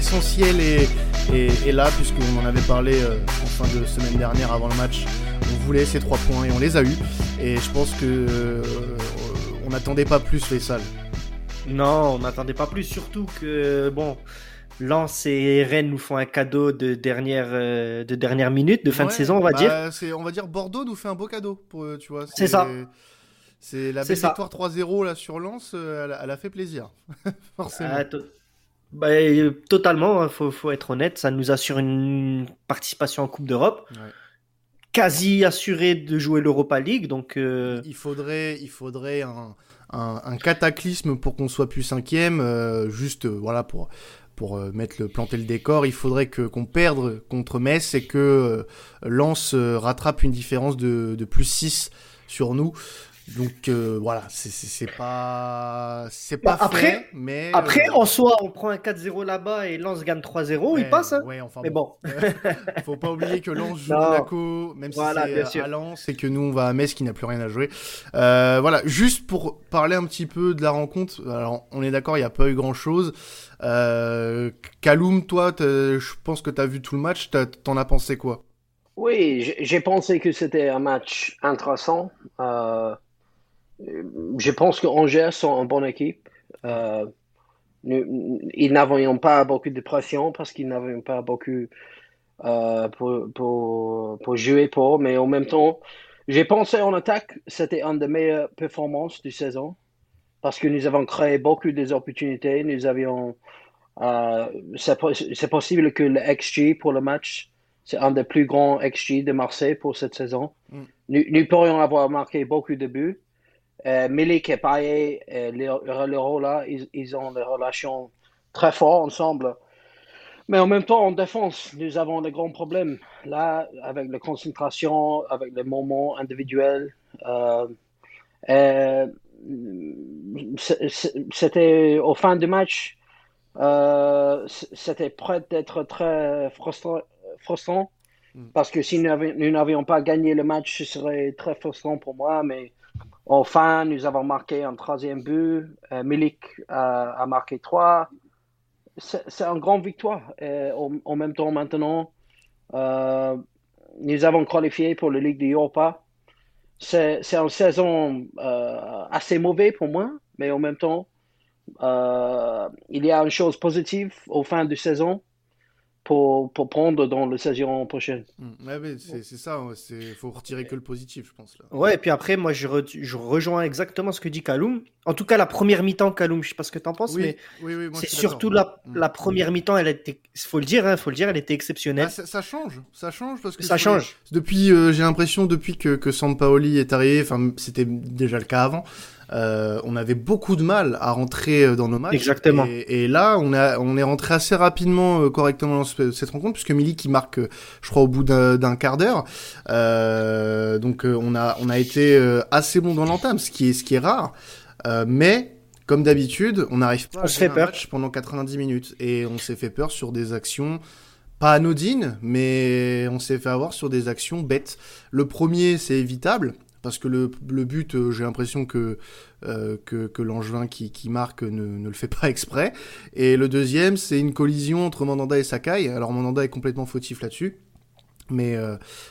l'essentiel est là, puisqu'on en avait parlé en fin de semaine dernière avant le match. On voulait ces 3 points et on les a eus. Et je pense que on n'attendait pas plus, Faisal. Non, on n'attendait pas plus, surtout que bon, Lens et Rennes nous font un cadeau de dernière minute, de fin de saison, on va dire. On va dire Bordeaux nous fait un beau cadeau, pour eux, tu vois. C'est ça. C'est la belle victoire 3-0 là, sur Lens, elle a fait plaisir, forcément. Totalement, faut être honnête, ça nous assure une participation en Coupe d'Europe, quasi assurée de jouer l'Europa League. Donc, il faudrait un cataclysme pour qu'on soit plus 5e, juste voilà, pour planter le décor. Il faudrait qu'on perde contre Metz et que Lens rattrape une différence de plus 6 sur nous. Donc voilà, c'est pas après, fait, mais... Après, en soi, on prend un 4-0 là-bas et Lens gagne 3-0, il passe, hein. Ouais, enfin, mais bon. Faut pas oublier que Lens joue Monaco, même si c'est à Lens, et que nous, on va à Metz qui n'a plus rien à jouer. Voilà, juste pour parler un petit peu de la rencontre, alors on est d'accord, il n'y a pas eu grand-chose. Kaloum, toi, je pense que tu as vu tout le match, t'en as pensé quoi? Oui, j'ai pensé que c'était un match intéressant. Je pense qu'Angers sont une bonne équipe. Ils n'avaient pas beaucoup de pression parce qu'ils n'avaient pas beaucoup pour jouer pour. Mais en même temps, j'ai pensé en attaque, c'était une des meilleures performances de saison parce que nous avons créé beaucoup d'opportunités. Nous avions, c'est possible que le XG pour le match, c'est un des plus grands XG de Marseille pour cette saison. Nous pourrions avoir marqué beaucoup de buts. Milik et Payet, Lirola, ils ont des relations très fortes ensemble. Mais en même temps, en défense, nous avons des grands problèmes. Là, avec la concentration, avec les moments individuels. C'était au fin du match, c'était prêt d'être très frustrant. Parce que si nous n'avions pas gagné le match, ce serait très frustrant pour moi, mais... Enfin, nous avons marqué un 3e but. Milik a marqué 3. C'est une grande victoire. Et en même temps, maintenant, nous avons qualifié pour la Ligue d'Europa. C'est une saison assez mauvaise pour moi, mais en même temps, il y a une chose positive au fin de saison. Pour prendre dans le saison prochaine. Ouais, c'est ça, faut retirer que le positif, je pense. Là. Ouais, et puis après, moi, je rejoins exactement ce que dit Kaloum. En tout cas, la première mi-temps, Kaloum, je ne sais pas ce que tu en penses, mais moi, c'est surtout la première mi-temps, elle était, faut le dire, elle était exceptionnelle. Ah, ça change, parce que change. Depuis, j'ai l'impression, depuis que Sampaoli est arrivé, c'était déjà le cas avant, on avait beaucoup de mal à rentrer dans nos matchs. Exactement. Et là, on est rentré assez rapidement, correctement dans cette rencontre, puisque Milik qui marque, je crois, au bout d'un quart d'heure. Donc, on a été assez bon dans l'entame, ce qui est rare. Mais, comme d'habitude, on n'arrive pas à faire un match pendant 90 minutes. Et on s'est fait peur sur des actions... Pas anodines, mais on s'est fait avoir sur des actions bêtes. Le premier, c'est évitable. Parce que le but, j'ai l'impression que l'Angevin qui marque ne le fait pas exprès. Et le deuxième, c'est une collision entre Mandanda et Sakai. Alors Mandanda est complètement fautif là-dessus. Mais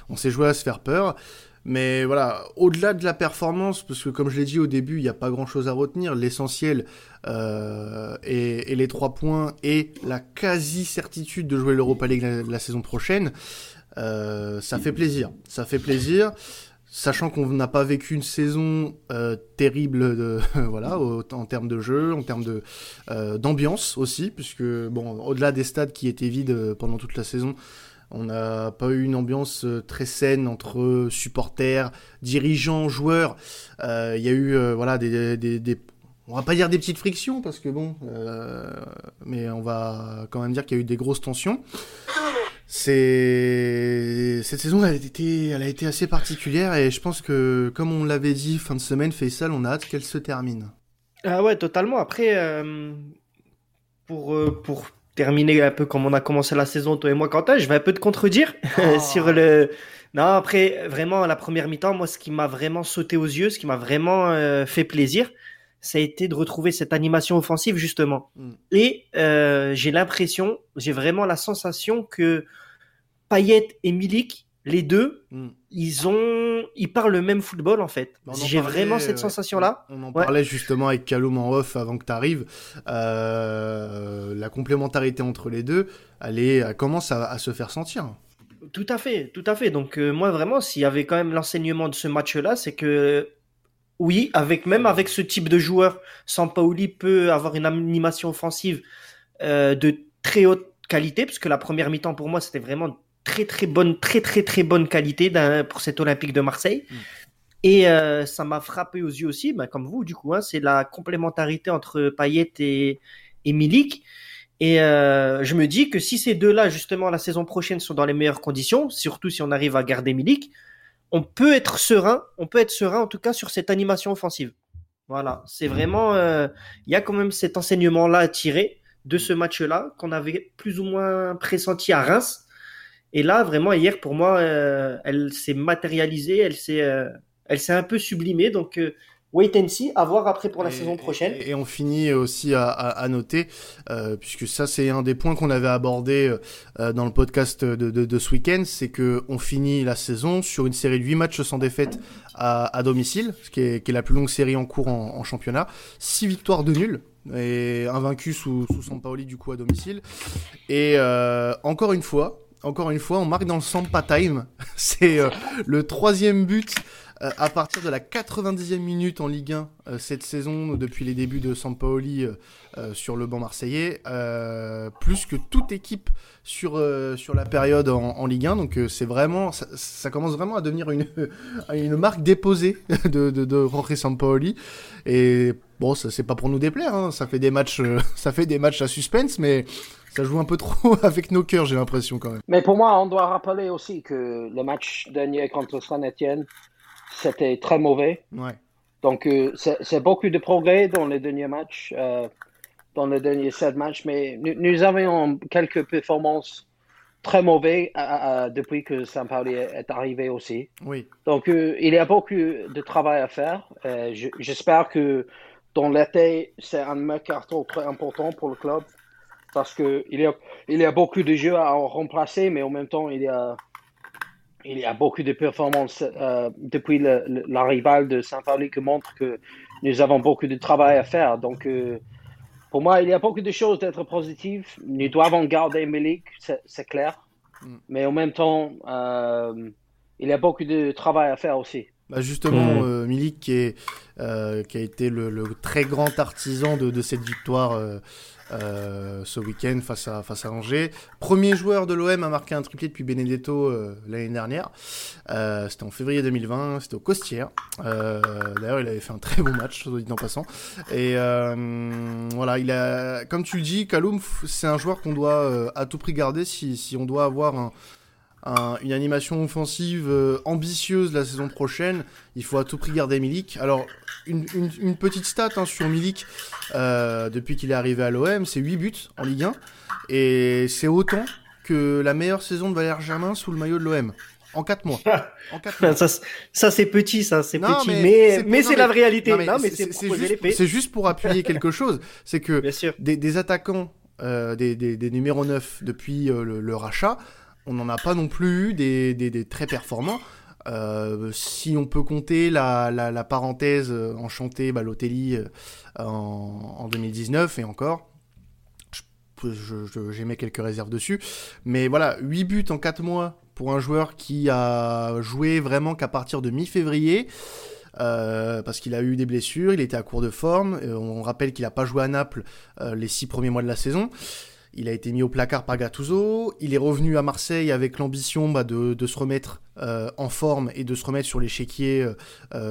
on s'est joué à se faire peur. Mais voilà, au-delà de la performance, parce que comme je l'ai dit au début, il n'y a pas grand-chose à retenir. L'essentiel et les 3 points et la quasi-certitude de jouer l'Europa League la saison prochaine, ça fait plaisir. Sachant qu'on n'a pas vécu une saison terrible en termes de jeu, en termes d'ambiance aussi, puisque bon, au-delà des stades qui étaient vides pendant toute la saison, on n'a pas eu une ambiance très saine entre supporters, dirigeants, joueurs. Il y a eu des on va pas dire des petites frictions parce que mais on va quand même dire qu'il y a eu des grosses tensions. Cette saison, elle a été assez particulière et je pense que, comme on l'avait dit fin de semaine, Faisal, on a hâte qu'elle se termine. Ah ouais, totalement. Après, pour terminer un peu comme on a commencé la saison, toi et moi, Quentin, je vais un peu te contredire sur le... Non, après, vraiment, à la première mi-temps, moi, ce qui m'a vraiment sauté aux yeux, ce qui m'a vraiment fait plaisir, ça a été de retrouver cette animation offensive, justement. Et j'ai l'impression, j'ai vraiment la sensation que Payet et Milik, les deux, ils parlent le même football, en fait. J'ai vraiment cette sensation-là. On en parlait justement avec Kaloum en off avant que tu arrives. La complémentarité entre les deux, elle commence à se faire sentir. Tout à fait. Donc, moi, vraiment, s'il y avait quand même l'enseignement de ce match-là, c'est que oui, avec ce type de joueur, Sampaoli peut avoir une animation offensive de très haute qualité, puisque la première mi-temps pour moi c'était vraiment très très bonne qualité pour cet Olympique de Marseille. Et ça m'a frappé aux yeux aussi, comme vous du coup, c'est la complémentarité entre Payet et Milik. Et je me dis que si ces deux-là justement la saison prochaine sont dans les meilleures conditions, surtout si on arrive à garder Milik, on peut être serein en tout cas sur cette animation offensive. Voilà, c'est vraiment, y a quand même cet enseignement-là à tirer de ce match-là qu'on avait plus ou moins pressenti à Reims. Et là, vraiment, hier, pour moi, elle s'est matérialisée, elle s'est un peu sublimée. Donc, wait and see, à voir après pour la saison prochaine. Et on finit aussi à noter, puisque ça c'est un des points qu'on avait abordé dans le podcast de ce week-end, c'est qu'on finit la saison sur une série de 8 matchs sans défaite à domicile, ce qui est la plus longue série en cours en championnat. 6 victoires de nul et invaincu sous Sampaoli du coup à domicile. Et encore une fois, on marque dans le Sampa Time. C'est le troisième but à partir de la 90e minute en Ligue 1 cette saison, depuis les débuts de Sampaoli sur le banc marseillais, plus que toute équipe sur la période en Ligue 1. Donc c'est vraiment, ça commence vraiment à devenir une marque déposée de Jorge Sampaoli. Et bon, ça, c'est pas pour nous déplaire, ça fait des matchs à suspense, mais ça joue un peu trop avec nos cœurs, j'ai l'impression quand même. Mais pour moi, on doit rappeler aussi que le match dernier contre Saint-Étienne, c'était très mauvais. Ouais. Donc, c'est beaucoup de progrès dans les derniers matchs, dans les derniers 7 matchs. Mais nous avions quelques performances très mauvaises depuis que Sampaoli est arrivé aussi. Oui. Donc, il y a beaucoup de travail à faire. J'espère que dans l'été, c'est un mercato très important pour le club parce qu'il y a beaucoup de jeux à remplacer, mais en même temps, il y a beaucoup de performances depuis la rivale de Sampaoli qui montre que nous avons beaucoup de travail à faire. Donc, pour moi, il y a beaucoup de choses d'être positives. Nous devons garder Milik, c'est clair. Mais en même temps, il y a beaucoup de travail à faire aussi. Bah justement, Milik qui a été le très grand artisan de cette victoire ce week-end face à Angers. Premier joueur de l'OM à marquer un triplé depuis Benedetto l'année dernière. C'était en février 2020, c'était au Costières. D'ailleurs, il avait fait un très bon match, soit dit en passant. Et voilà, comme tu le dis, Kaloum, c'est un joueur qu'on doit à tout prix garder si on doit avoir une animation offensive ambitieuse la saison prochaine. Il faut à tout prix garder Milik. Alors, une petite stat sur Milik, depuis qu'il est arrivé à l'OM, c'est 8 buts en Ligue 1, et c'est autant que la meilleure saison de Valère Germain sous le maillot de l'OM. En 4 mois. Ça c'est petit, c'est la réalité. C'est juste pour appuyer quelque chose, c'est que des attaquants, des numéros 9 depuis le rachat, on n'en a pas non plus eu des très performants. Si on peut compter la parenthèse enchantée Balotelli en 2019, et encore, j'émets quelques réserves dessus. Mais voilà, 8 buts en 4 mois pour un joueur qui a joué vraiment qu'à partir de mi-février, parce qu'il a eu des blessures, il était à court de forme. On rappelle qu'il n'a pas joué à Naples les 6 premiers mois de la saison. Il a été mis au placard par Gattuso. Il est revenu à Marseille avec l'ambition de se remettre en forme et de se remettre sur l'échiquier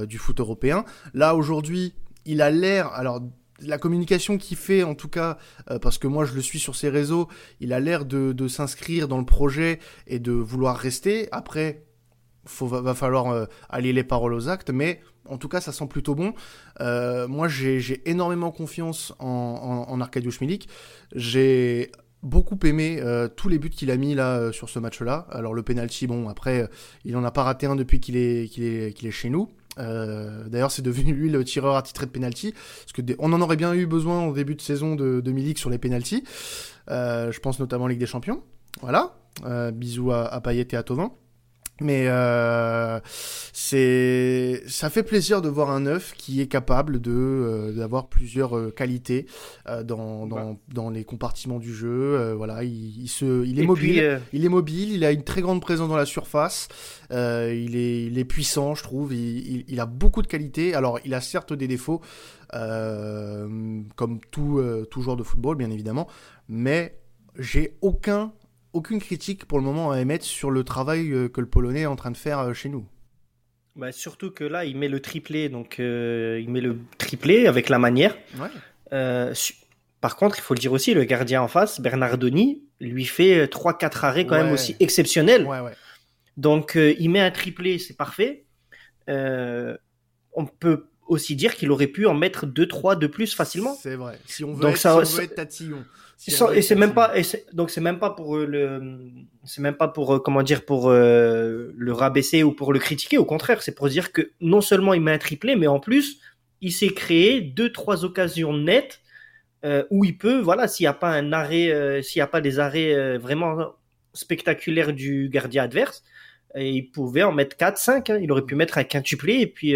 du foot européen. Là, aujourd'hui, il a l'air... Alors, la communication qu'il fait, en tout cas, parce que moi, je le suis sur ses réseaux, il a l'air de s'inscrire dans le projet et de vouloir rester. Après, va falloir allier les paroles aux actes, mais... En tout cas, ça sent plutôt bon. Moi, j'ai énormément confiance en Arkadiusz Milik. J'ai beaucoup aimé tous les buts qu'il a mis là sur ce match-là. Alors le penalty, bon, après, il en a pas raté un depuis qu'il est chez nous. D'ailleurs, c'est devenu lui le tireur attitré de penalty, parce que on en aurait bien eu besoin au début de saison de Milik sur les penalties. Je pense notamment Ligue des Champions. Voilà. Bisous à Payet et à Thauvin. Mais ça fait plaisir de voir un neuf qui est capable d'avoir plusieurs qualités dans les compartiments du jeu. Voilà, il est mobile, puis, il est mobile, il a une très grande présence dans la surface. Il est puissant, je trouve. Il a beaucoup de qualités. Alors, il a certes des défauts, comme tout joueur de football, bien évidemment. Mais j'ai aucune critique pour le moment à émettre sur le travail que le Polonais est en train de faire chez nous. Bah surtout que là, il met le triplé, donc il met le triplé avec la manière. Ouais. Par contre, il faut le dire aussi, le gardien en face, Bernardoni, lui fait 3-4 arrêts quand même aussi exceptionnels. Ouais, ouais. Donc, il met un triplé, c'est parfait. On peut aussi dire qu'il aurait pu en mettre 2-3 de plus facilement. C'est vrai. Si on veut, veut être tatillon. Donc c'est même pas pour le rabaisser ou pour le critiquer. Au contraire, c'est pour dire que non seulement il met un triplé, mais en plus il s'est créé 2-3 occasions nettes où il peut, s'il n'y a pas un arrêt, s'il n'y a pas des arrêts vraiment spectaculaires du gardien adverse, et il pouvait en mettre 4-5. Il aurait pu mettre un quintuplé et puis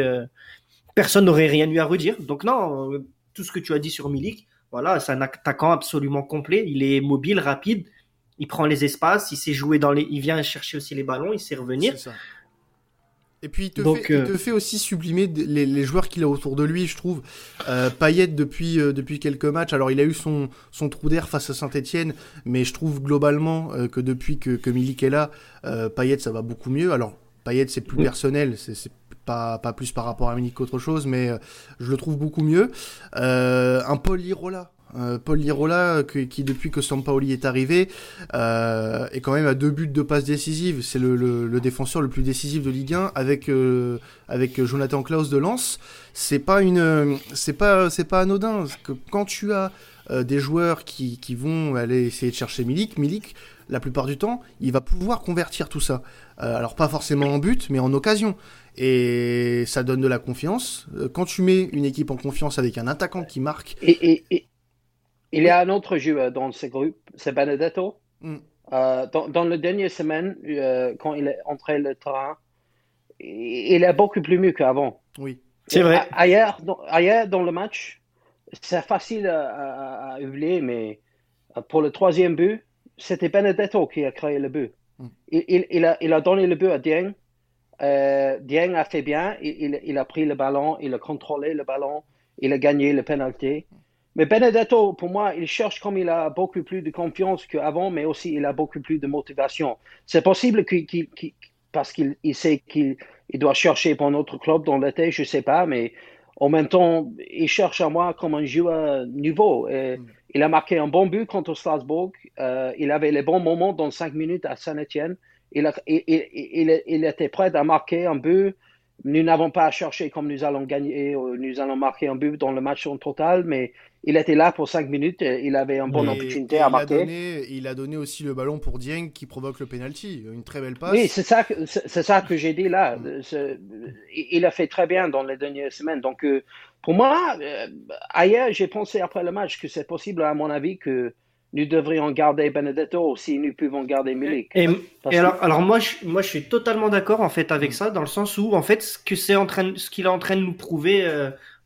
personne n'aurait rien eu à redire. Donc non, tout ce que tu as dit sur Milik. Voilà, c'est un attaquant absolument complet. Il est mobile, rapide. Il prend les espaces. Il sait jouer il vient chercher aussi les ballons. Il sait revenir. C'est ça. Et puis il te fait aussi sublimer les joueurs qu'il a autour de lui, je trouve. Payet depuis quelques matchs. Alors il a eu son trou d'air face à Saint-Etienne, mais je trouve globalement que depuis que Milik est là, Payet ça va beaucoup mieux. Alors Payet c'est plus personnel. C'est pas plus par rapport à Milik qu'autre chose, mais je le trouve beaucoup mieux. Un Paul Lirola. Paul Lirola, qui depuis que Sampaoli est arrivé, est quand même à 2 buts de passes décisives. C'est le défenseur le plus décisif de Ligue 1 avec Jonathan Clauss de Lens. C'est pas anodin. Parce que quand tu as des joueurs qui vont aller essayer de chercher Milik, la plupart du temps, il va pouvoir convertir tout ça. Alors pas forcément en but, mais en occasion. Et ça donne de la confiance. Quand tu mets une équipe en confiance avec un attaquant qui marque... Il y a un autre joueur dans ce groupe, c'est Benedetto. Dans les dernières semaines, quand il est entré le terrain, il est beaucoup plus mieux qu'avant. Oui, c'est vrai. Ailleurs dans le match, c'est facile à oublier, mais pour le 3e but, c'était Benedetto qui a créé le but. Il a donné le but à Dieng. Dieng a fait bien, il a pris le ballon, il a contrôlé le ballon, il a gagné le penalty. Mais Benedetto, pour moi, il cherche comme il a beaucoup plus de confiance qu'avant, mais aussi il a beaucoup plus de motivation. C'est possible parce qu'il sait qu'il doit chercher pour un autre club dans l'été, je ne sais pas, mais en même temps, il cherche à moi comme un joueur nouveau. Et il a marqué un bon but contre Strasbourg, il avait les bons moments dans 5 minutes à Saint-Etienne. Il était prêt à marquer un but. Nous n'avons pas à chercher comme nous allons gagner ou nous allons marquer un but dans le match en total, mais il était là pour 5 minutes. Et il avait une bonne opportunité à marquer. Il a donné aussi le ballon pour Dieng qui provoque le penalty. Une très belle passe. Oui, c'est ça que j'ai dit là. Il a fait très bien dans les dernières semaines. Donc, pour moi, ailleurs, j'ai pensé après le match que c'est possible, à mon avis, que nous devrions garder Benedetto si nous pouvons garder Milik. Alors moi je suis totalement d'accord en fait avec ça, dans le sens où en fait ce qu'il est en train de nous prouver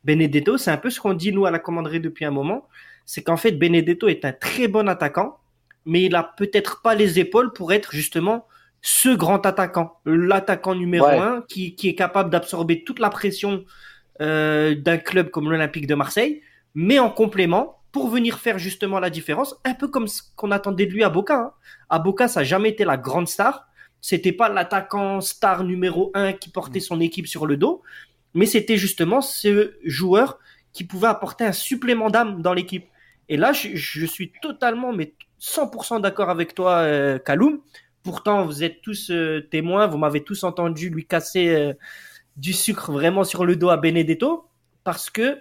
Benedetto, c'est un peu ce qu'on dit nous à la commanderie depuis un moment, c'est qu'en fait Benedetto est un très bon attaquant, mais il a peut-être pas les épaules pour être justement ce grand attaquant, l'attaquant numéro 1 qui est capable d'absorber toute la pression d'un club comme l'Olympique de Marseille, mais en complément pour venir faire justement la différence, un peu comme ce qu'on attendait de lui à Boca. À Boca, ça n'a jamais été la grande star. C'était pas l'attaquant star numéro 1 qui portait son équipe sur le dos, mais c'était justement ce joueur qui pouvait apporter un supplément d'âme dans l'équipe. Et là, je suis totalement, mais 100% d'accord avec toi, Kaloum. Pourtant, vous êtes tous témoins, vous m'avez tous entendu lui casser du sucre vraiment sur le dos à Benedetto. Parce que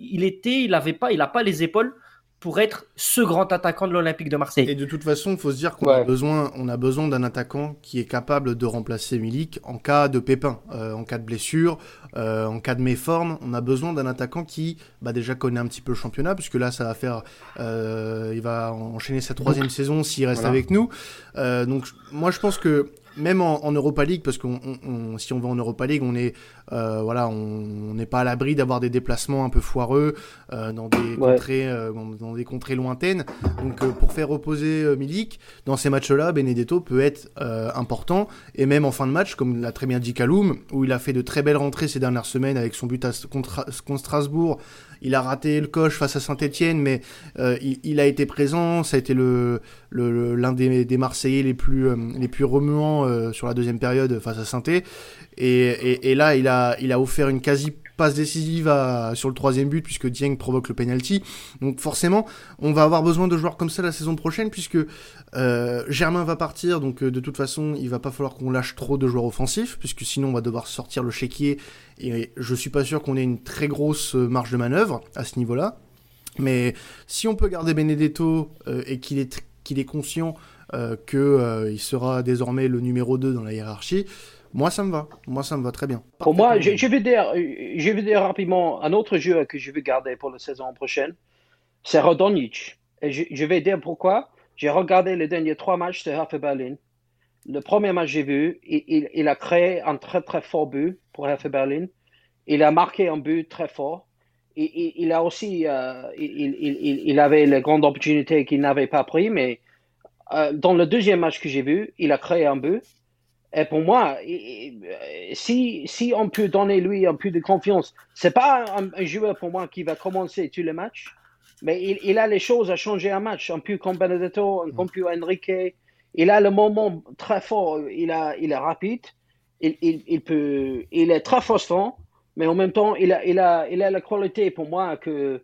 il n'a pas les épaules pour être ce grand attaquant de l'Olympique de Marseille. Et de toute façon, il faut se dire qu'on a besoin d'un attaquant qui est capable de remplacer Milik en cas de pépin, en cas de blessure, en cas de méforme. On a besoin d'un attaquant qui déjà connaît un petit peu le championnat, puisque là, ça va faire, il va enchaîner sa troisième saison s'il reste avec nous. Donc, moi, je pense que même en Europa League, parce que si on va en Europa League, on est, on n'est pas à l'abri d'avoir des déplacements un peu foireux dans des contrées lointaines. Donc, pour faire reposer Milik, dans ces matchs-là, Benedetto peut être important. Et même en fin de match, comme l'a très bien dit Kaloum, où il a fait de très belles rentrées ces dernières semaines avec son but contre Strasbourg. Il a raté le coche face à Saint-Etienne, mais il a été présent. Ça a été l'un des Marseillais les plus remuants sur la deuxième période face à Saint-Etienne. Et là, il a offert une quasi-passe décisive sur le troisième but, puisque Dieng provoque le penalty. Donc forcément, on va avoir besoin de joueurs comme ça la saison prochaine, puisque Germain va partir. Donc de toute façon, il va pas falloir qu'on lâche trop de joueurs offensifs, puisque sinon on va devoir sortir le chéquier. Et je suis pas sûr qu'on ait une très grosse marge de manœuvre à ce niveau-là. Mais si on peut garder Benedetto et qu'il est conscient qu'il sera désormais le numéro 2 dans la hiérarchie, moi ça me va très bien. Pour moi, je vais dire rapidement un autre joueur que je vais garder pour la saison prochaine, c'est Rodonjić. Et je vais dire pourquoi. J'ai regardé les derniers 3 matchs de Hertha Berlin. Le premier match que j'ai vu, il a créé un très très fort but pour Hertha Berlin. Il a marqué un but très fort. Et il a aussi, il avait les grandes opportunités qu'il n'avait pas pris, mais dans le deuxième match que j'ai vu, il a créé un but. Et pour moi, si on peut donner lui un peu de confiance, c'est pas un joueur pour moi qui va commencer tous les matchs, mais il a les choses à changer un match, un peu comme Benedetto, un peu comme Enrique. Il a le moment très fort, il est rapide, il est très frustrant, mais en même temps, il a la qualité pour moi que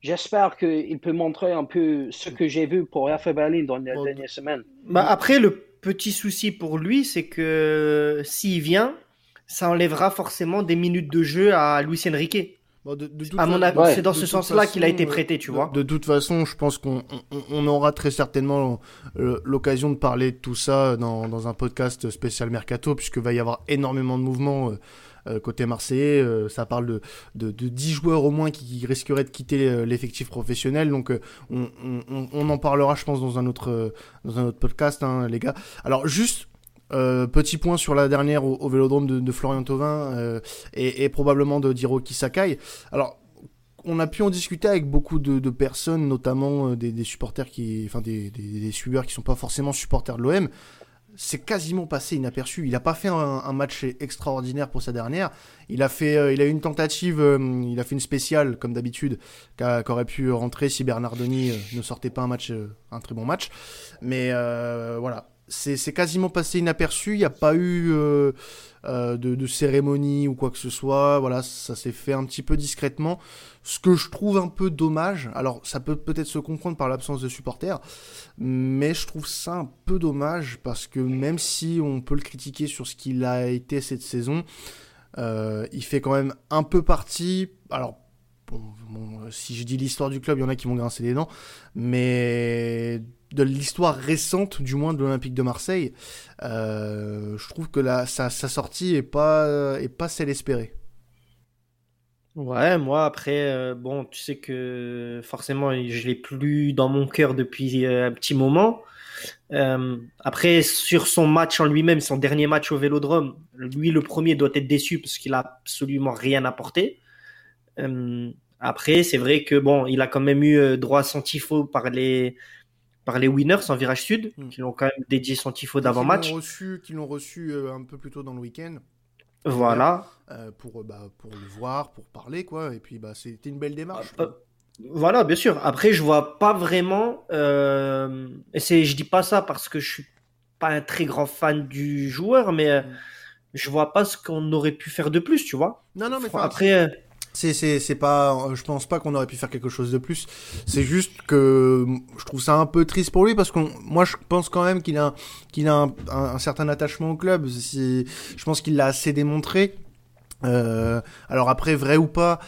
j'espère qu'il peut montrer un peu ce que j'ai vu pour Hertha Berlin dans les dernières semaines. Après, le petit souci pour lui, c'est que s'il vient, ça enlèvera forcément des minutes de jeu à Luis Enrique. À mon avis, c'est dans ce sens-là qu'il a été prêté, tu vois. De toute façon, je pense qu'on aura très certainement l'occasion de parler de tout ça dans un podcast spécial Mercato, puisque va y avoir énormément de mouvements côté marseillais. Ça parle de 10 joueurs au moins qui risqueraient de quitter l'effectif professionnel. Donc, on en parlera, je pense, dans un autre podcast, hein, les gars. Alors, juste... petit point sur la dernière au vélodrome de Florian Thauvin et probablement de Hiroki Sakai. Alors, on a pu en discuter avec beaucoup de personnes, notamment des supporters des suiveurs qui ne sont pas forcément supporters de l'OM. C'est quasiment passé inaperçu. Il n'a pas fait un match extraordinaire pour sa dernière. Il a eu une tentative, il a fait une spéciale comme d'habitude qu'aurait pu rentrer si Bernardoni ne sortait pas un très bon match. Mais voilà. C'est quasiment passé inaperçu, il n'y a pas eu de cérémonie ou quoi que ce soit, voilà, ça s'est fait un petit peu discrètement, ce que je trouve un peu dommage. Alors ça peut peut-être se comprendre par l'absence de supporters, mais je trouve ça un peu dommage, parce que même si on peut le critiquer sur ce qu'il a été cette saison, il fait quand même un peu partie, alors... Bon, si je dis l'histoire du club, il y en a qui vont grincer les dents, mais de l'histoire récente, du moins de l'Olympique de Marseille, je trouve que sa sortie est pas celle espérée. Ouais, moi après, tu sais que forcément je l'ai plus dans mon cœur depuis un petit moment. Après, sur son match en lui-même, son dernier match au Vélodrome, lui le premier doit être déçu parce qu'il a absolument rien apporté. Après, c'est vrai que il a quand même eu droit à son tifo par les winners en virage sud, qui l'ont quand même dédié son tifo d'avant-match. Qui l'ont reçu un peu plus tôt dans le week-end. Voilà. Pour le voir, pour parler, quoi. Et puis, c'était une belle démarche. Voilà, bien sûr. Après, je vois pas vraiment. Je dis pas ça parce que je suis pas un très grand fan du joueur, mais je vois pas ce qu'on aurait pu faire de plus, tu vois. Non, mais après. C'est pas, je pense pas qu'on aurait pu faire quelque chose de plus. C'est juste que je trouve ça un peu triste pour lui, parce que moi je pense quand même qu'il a un certain attachement au club. Je pense qu'il l'a assez démontré. Alors après, vrai ou pas,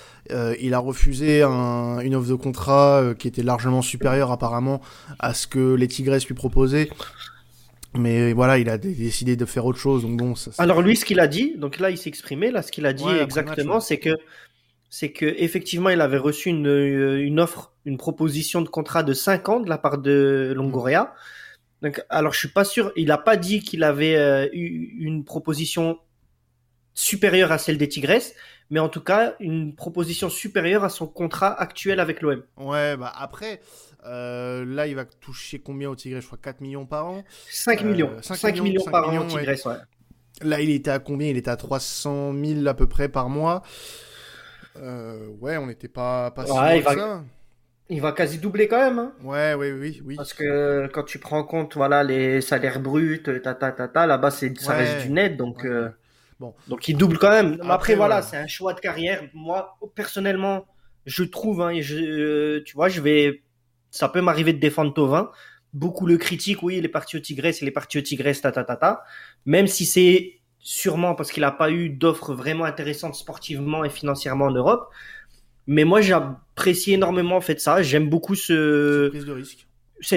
il a refusé une offre de contrat qui était largement supérieure apparemment à ce que les Tigres lui proposaient. Mais voilà, il a décidé de faire autre chose. Donc bon, ça... Alors lui, ce qu'il a dit, donc là il s'est exprimé, là ce qu'il a dit exactement, match, c'est que effectivement il avait reçu une offre, une proposition de contrat de 5 ans de la part de Longoria. Donc, alors je suis pas sûr, il a pas dit qu'il avait eu une proposition supérieure à celle des Tigres, mais en tout cas une proposition supérieure à son contrat actuel avec l'OM. Ouais, bah après, là il va toucher combien aux Tigres ? Je crois 4 millions par an. 5 millions par an aux Tigres, ouais. Là il était à combien ? Il était à 300 000 à peu près par mois. Ouais, on n'était pas si loin que ça. Il va quasi doubler quand même. Hein. Ouais, oui. Parce que quand tu prends en compte, voilà, les salaires bruts, là-bas ça reste du net, donc. Ouais. Bon. Donc il double quand même. Après voilà, c'est un choix de carrière. Moi personnellement, je trouve, tu vois, ça peut m'arriver de défendre Thauvin. Beaucoup le critiquent, oui, il est parti au Tigres, Même si c'est sûrement parce qu'il a pas eu d'offres vraiment intéressantes sportivement et financièrement en Europe. Mais moi j'apprécie énormément en fait ça. J'aime beaucoup cette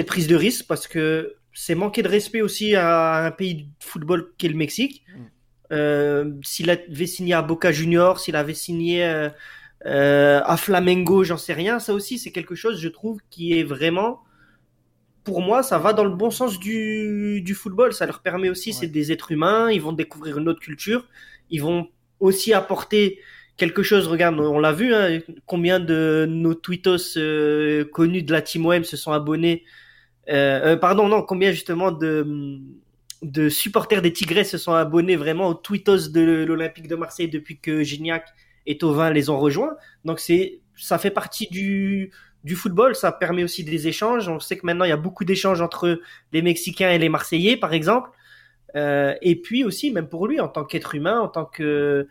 prise de risque parce que c'est manquer de respect aussi à un pays de football qui est le Mexique. Mmh. S'il avait signé à Boca Juniors, s'il avait signé à Flamengo, j'en sais rien. Ça aussi, c'est quelque chose, je trouve, qui est vraiment, pour moi, ça va dans le bon sens du football. Ça leur permet aussi, c'est des êtres humains, ils vont découvrir une autre culture, ils vont aussi apporter quelque chose. Regarde, on l'a vu, hein, combien de nos tweetos connus de la Team OM se sont abonnés. Combien justement de supporters des Tigres se sont abonnés vraiment aux tweetos de l'Olympique de Marseille depuis que Gignac et Thauvin les ont rejoints. Donc ça fait partie du football, ça permet aussi des échanges. On sait que maintenant il y a beaucoup d'échanges entre les Mexicains et les Marseillais par exemple. Et puis aussi même pour lui en tant qu'être humain, en tant que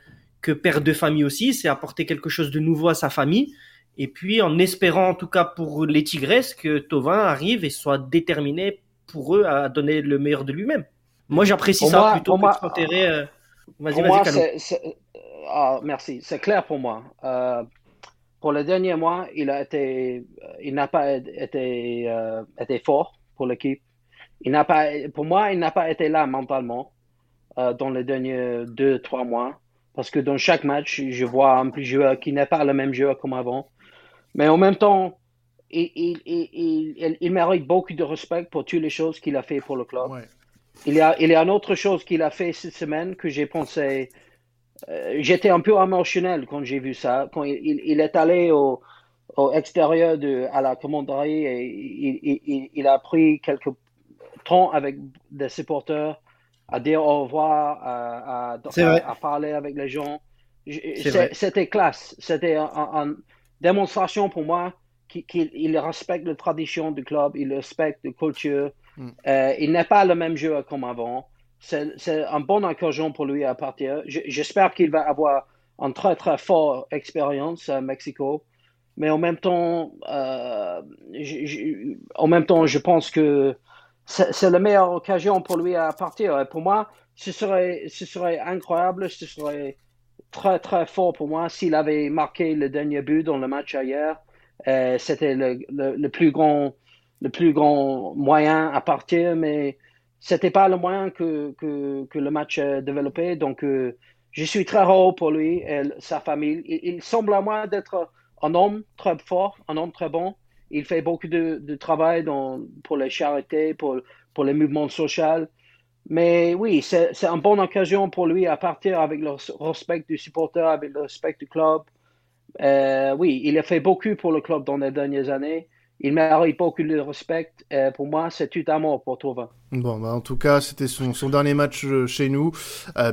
père de famille aussi, c'est apporter quelque chose de nouveau à sa famille. Et puis en espérant en tout cas pour les Tigres que Thauvin arrive et soit déterminé pour eux à donner le meilleur de lui-même. Moi, j'apprécie pour ça moi, plutôt que de s'enterrer. Vas-y, Kaloum. Merci. C'est clair pour moi. Pour le dernier mois, il n'a pas été fort pour l'équipe. Pour moi, il n'a pas été là mentalement dans les derniers 2-3 mois. Parce que dans chaque match, je vois un joueur qui n'est pas le même joueur comme avant. Mais en même temps, il mérite beaucoup de respect pour toutes les choses qu'il a fait pour le club. Ouais. Il y a une autre chose qu'il a fait cette semaine que j'ai pensé. J'étais un peu émotionnel quand j'ai vu ça. Quand il est allé au extérieur à la commanderie et il a pris quelques temps avec des supporters à dire au revoir, à parler avec les gens. C'était classe. C'était une démonstration pour moi qu'il respecte la tradition du club, il respecte la culture. Il n'est pas le même joueur comme avant. C'est un bon encouragement pour lui à partir. J'espère qu'il va avoir une très très forte expérience à Mexico, mais en même temps, je pense que c'est la meilleure occasion pour lui à partir. Et pour moi, ce serait incroyable, ce serait très très fort pour moi s'il avait marqué le dernier but dans le match hier. C'était le plus grand moyen à partir, mais c'était pas le moyen que le match a développé. Donc, je suis très heureux pour lui et sa famille. Il semble à moi d'être un homme très fort, un homme très bon. Il fait beaucoup de travail pour les charités, pour les mouvements sociaux. Mais oui, c'est une bonne occasion pour lui à partir avec le respect du supporter, avec le respect du club. Oui, il a fait beaucoup pour le club dans les dernières années. Il mérite beaucoup de respect. Pour moi, c'est tout à mort pour Thauvin. Bon, bah en tout cas, c'était son dernier match chez nous,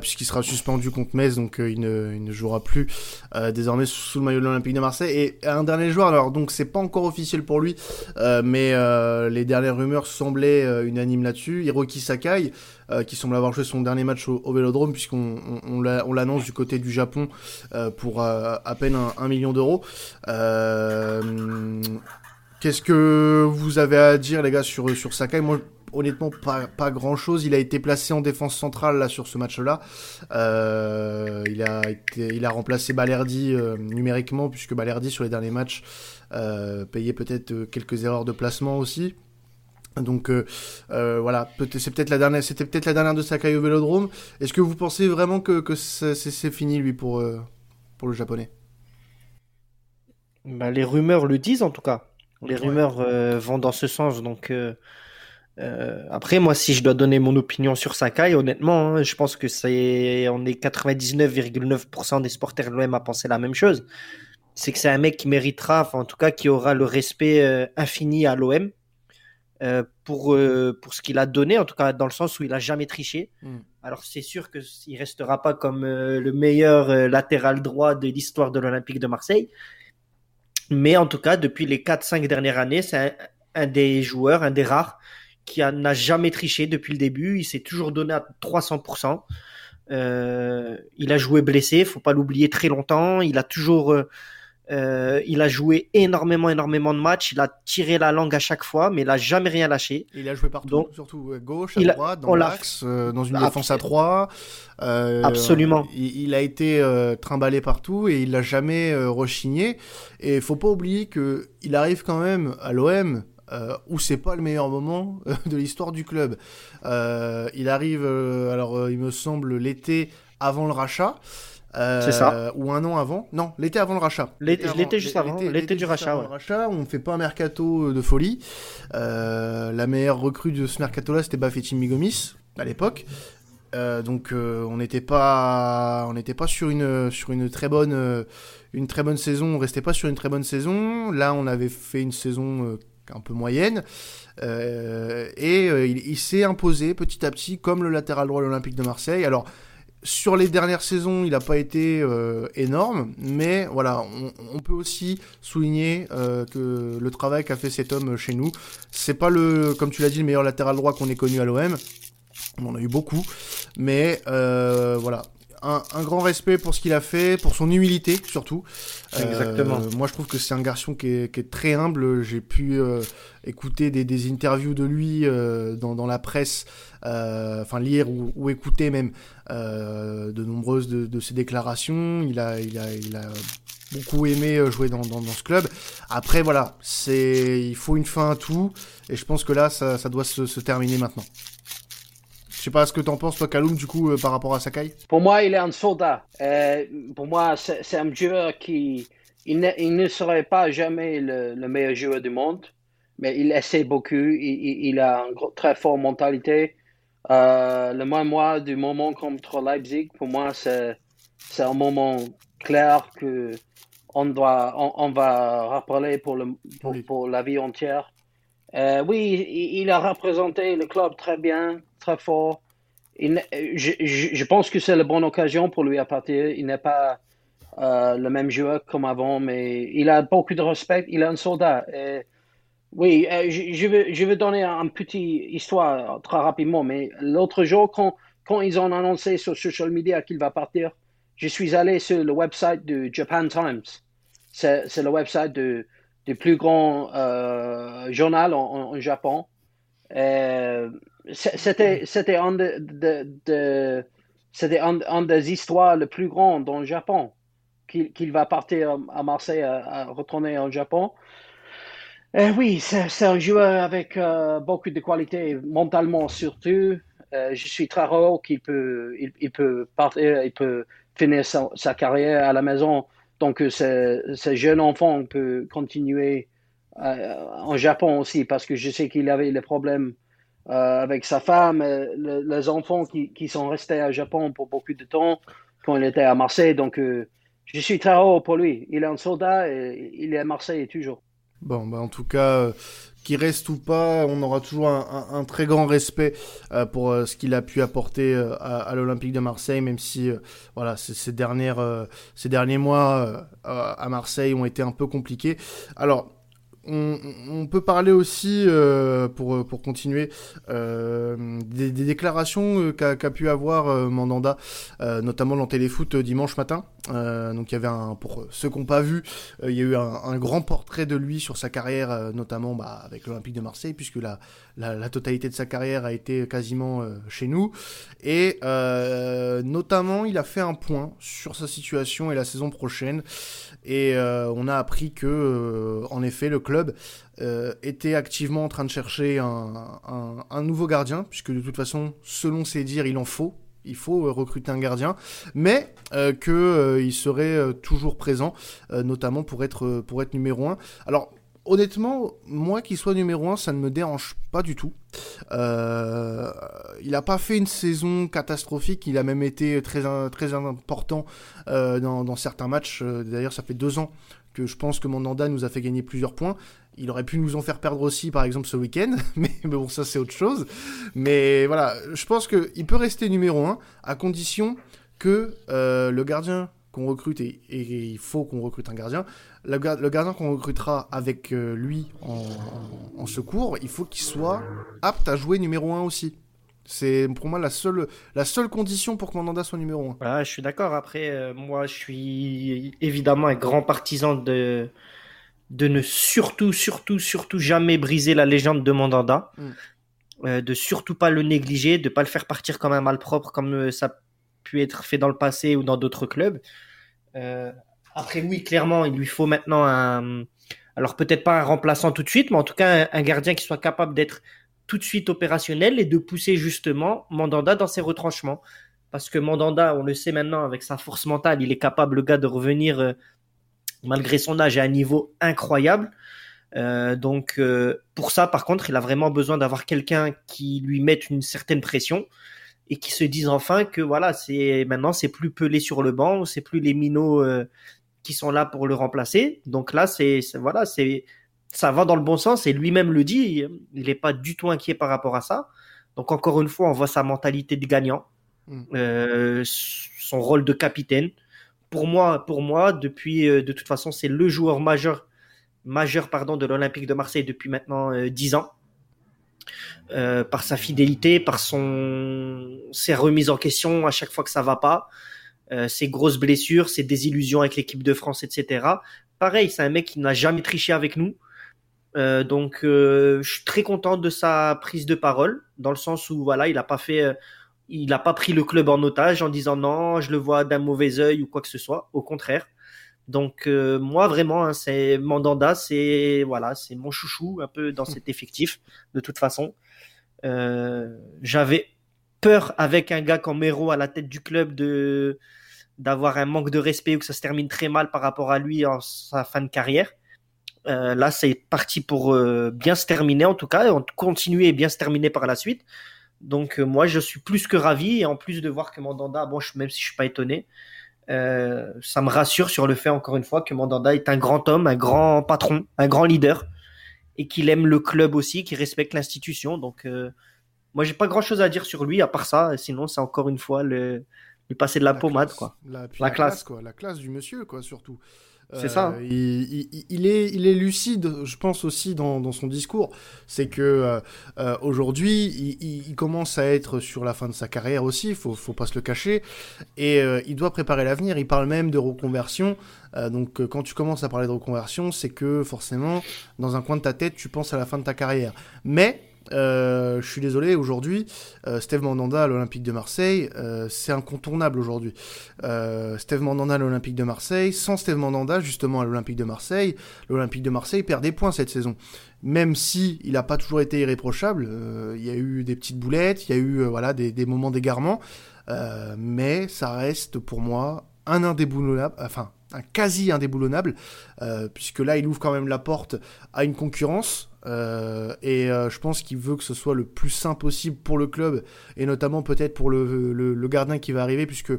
puisqu'il sera suspendu contre Metz, donc il ne jouera plus désormais sous le maillot de l'Olympique de Marseille. Et un dernier joueur, alors donc c'est pas encore officiel pour lui, mais les dernières rumeurs semblaient unanimes là-dessus. Hiroki Sakai, qui semble avoir joué son dernier match au Vélodrome, puisqu'on l'annonce du côté du Japon pour à peine 1 million d'euros. Qu'est-ce que vous avez à dire, les gars, sur Sakai ? Moi, honnêtement pas grand chose. Il a été placé en défense centrale là sur ce match-là. Il a remplacé Balerdi numériquement, puisque Balerdi sur les derniers matchs payait peut-être quelques erreurs de placement aussi. Donc voilà, c'était peut-être la dernière de Sakai au Vélodrome. Est-ce que vous pensez vraiment que c'est fini lui pour le Japonais? Bah, les rumeurs le disent en tout cas. Les rumeurs vont dans ce sens. Donc après, moi, si je dois donner mon opinion sur Sakai, honnêtement, hein, je pense que on est 99,9% des supporters de l'OM à penser la même chose. C'est que c'est un mec qui méritera, enfin, en tout cas, qui aura le respect infini à l'OM. Pour ce qu'il a donné, en tout cas dans le sens où il a jamais triché. Alors c'est sûr qu'il restera pas comme le meilleur latéral droit de l'histoire de l'Olympique de Marseille, mais en tout cas depuis les 4-5 dernières années, c'est un des joueurs, un des rares qui n'a jamais triché depuis le début. Il s'est toujours donné à 300%. Il a joué blessé, faut pas l'oublier, très longtemps. Il a toujours il a joué énormément de matchs. Il a tiré la langue à chaque fois, mais il n'a jamais rien lâché. Et il a joué partout, donc, surtout gauche, à droite, dans l'axe, dans une défense à 3. Absolument. Il a été trimballé partout et il n'a jamais rechigné. Et il ne faut pas oublier qu'il arrive quand même à l'OM où c'est pas le meilleur moment de l'histoire du club. Il arrive, il me semble, l'été avant le rachat. C'est ça. Ou un an avant. Non, l'été avant le rachat. L'été juste avant. L'été du rachat. Ouais. Rachat, on ne fait pas un mercato de folie. La meilleure recrue de ce mercato-là, c'était Baféti Migomis, à l'époque. Donc, on n'était pas sur une très bonne saison. On restait pas sur une très bonne saison. Là, on avait fait une saison un peu moyenne. Et il s'est imposé petit à petit comme le latéral droit de l'Olympique de Marseille. Alors, sur les dernières saisons, il n'a pas été énorme, mais voilà, on peut aussi souligner que le travail qu'a fait cet homme chez nous, c'est pas comme tu l'as dit, le meilleur latéral droit qu'on ait connu à l'OM. On en a eu beaucoup, mais voilà. Un grand respect pour ce qu'il a fait, pour son humilité surtout. Exactement. Moi je trouve que c'est un garçon qui est très humble. J'ai pu écouter des interviews de lui dans la presse, enfin lire ou écouter même de nombreuses de ses déclarations. Il a beaucoup aimé jouer dans ce club. Après voilà, il faut une fin à tout, et je pense que là ça doit se terminer maintenant. Je sais pas ce que t'en penses toi, Kaloum, du coup, par rapport à Sakai. Pour moi, il est un soldat. Pour moi, c'est un joueur qui... Il ne serait pas jamais le meilleur joueur du monde, mais il essaie beaucoup. Il a une très forte mentalité. Le même mois du moment contre Leipzig, pour moi, c'est un moment clair qu'on va rappeler pour la vie entière. Oui, il a représenté le club très bien, très fort. Je pense que c'est la bonne occasion pour lui à partir. Il n'est pas le même joueur comme avant, mais il a beaucoup de respect. Il est un soldat. Et, oui, je veux donner une petite histoire très rapidement. Mais l'autre jour, quand ils ont annoncé sur social media qu'il va partir, je suis allé sur le website du Japan Times. C'est le website du plus grand journal en Japon. C'était un des histoires les plus grandes dans le Japon, qu'il va partir à Marseille, à retourner au Japon. Et oui, c'est un joueur avec beaucoup de qualités, mentalement surtout. Je suis très heureux qu'il peut partir, il peut finir sa carrière à la maison. Donc, ce jeune enfant peut continuer en Japon aussi, parce que je sais qu'il avait des problèmes avec sa femme, les enfants qui sont restés au Japon pour beaucoup de temps quand il était à Marseille. Donc, je suis très heureux pour lui. Il est un soldat et il est à Marseille toujours. Bon, bah en tout cas, qu'il reste ou pas, on aura toujours un très grand respect pour ce qu'il a pu apporter à l'Olympique de Marseille, même si voilà, ces derniers mois à Marseille ont été un peu compliqués. Alors, On peut parler aussi, pour continuer, des déclarations qu'a pu avoir Mandanda, notamment dans Téléfoot dimanche matin. Donc il y avait pour ceux qui n'ont pas vu, il y a eu un grand portrait de lui sur sa carrière, notamment avec l'Olympique de Marseille, puisque la totalité de sa carrière a été quasiment chez nous. Et notamment, il a fait un point sur sa situation et la saison prochaine. Et on a appris que, en effet, le club était activement en train de chercher un nouveau gardien, puisque de toute façon, selon ses dires, il faut recruter un gardien, mais qu'il serait toujours présent, notamment pour être numéro 1. Alors, honnêtement, moi qu'il soit numéro 1, ça ne me dérange pas du tout. Il n'a pas fait une saison catastrophique, il a même été très, très important dans certains matchs. D'ailleurs, ça fait 2 ans que je pense que Mandanda nous a fait gagner plusieurs points. Il aurait pu nous en faire perdre aussi, par exemple, ce week-end. Mais bon, ça, c'est autre chose. Mais voilà, je pense qu'il peut rester numéro 1, à condition que le gardien qu'on recrute, et il faut qu'on recrute un gardien, le gardien qu'on recrutera avec lui en secours, il faut qu'il soit apte à jouer numéro 1 aussi. C'est pour moi la seule condition pour que Mandanda soit numéro 1. Ah, je suis d'accord. Après, moi, je suis évidemment un grand partisan de ne surtout jamais briser la légende de Mandanda, de surtout pas le négliger, de pas le faire partir comme un malpropre, comme ça a pu être fait dans le passé ou dans d'autres clubs. Après, oui, clairement, il lui faut maintenant alors peut-être pas un remplaçant tout de suite, mais en tout cas un gardien qui soit capable d'être tout de suite opérationnel et de pousser justement Mandanda dans ses retranchements. Parce que Mandanda, on le sait maintenant, avec sa force mentale, il est capable, le gars, de revenir malgré son âge à un niveau incroyable. Donc pour ça, par contre, il a vraiment besoin d'avoir quelqu'un qui lui mette une certaine pression et qui se dise enfin que voilà, c'est plus Pelé sur le banc, c'est plus les minots qui sont là pour le remplacer. Donc là, ça va dans le bon sens, et lui-même le dit, il n'est pas du tout inquiet par rapport à ça. Donc encore une fois, on voit sa mentalité de gagnant, son rôle de capitaine. Pour moi, depuis, de toute façon, c'est le joueur majeur, de l'Olympique de Marseille depuis maintenant 10 ans. Par sa fidélité, par ses remises en question à chaque fois que ça ne va pas, ses grosses blessures, ses désillusions avec l'équipe de France, etc. Pareil, c'est un mec qui n'a jamais triché avec nous. Donc, je suis très content de sa prise de parole, dans le sens où voilà, il n'a pas pris le club en otage en disant non, je le vois d'un mauvais œil ou quoi que ce soit. Au contraire. Donc moi vraiment, c'est Mandanda, c'est mon chouchou un peu dans cet effectif. De toute façon, j'avais peur avec un gars comme Mero à la tête du club d'avoir un manque de respect ou que ça se termine très mal par rapport à lui en sa fin de carrière. Là, c'est parti pour bien se terminer, en tout cas, continuer et bien se terminer par la suite. Donc moi, je suis plus que ravi, et en plus de voir que Mandanda, même si je suis pas étonné, ça me rassure sur le fait, encore une fois, que Mandanda est un grand homme, un grand patron, un grand leader, et qu'il aime le club aussi, qu'il respecte l'institution. Donc moi, j'ai pas grand chose à dire sur lui à part ça, sinon c'est encore une fois lui passer de la pommade, classe, quoi. La classe. Quoi, la classe du monsieur, quoi, surtout. C'est ça. Il est lucide, je pense, aussi dans son discours. C'est que aujourd'hui, il commence à être sur la fin de sa carrière aussi, faut pas se le cacher, et il doit préparer l'avenir. Il parle même de reconversion. Donc quand tu commences à parler de reconversion, c'est que forcément, dans un coin de ta tête, tu penses à la fin de ta carrière. Mais je suis désolé, aujourd'hui, Steve Mandanda à l'Olympique de Marseille, c'est incontournable aujourd'hui. Steve Mandanda à l'Olympique de Marseille, sans Steve Mandanda justement à l'Olympique de Marseille perd des points cette saison. Même si il n'a pas toujours été irréprochable, il y a eu des petites boulettes, il y a eu des moments d'égarement, mais ça reste pour moi un quasi indéboulonnable, puisque là il ouvre quand même la porte à une concurrence. Et je pense qu'il veut que ce soit le plus sain possible pour le club, et notamment peut-être pour le gardien qui va arriver, puisque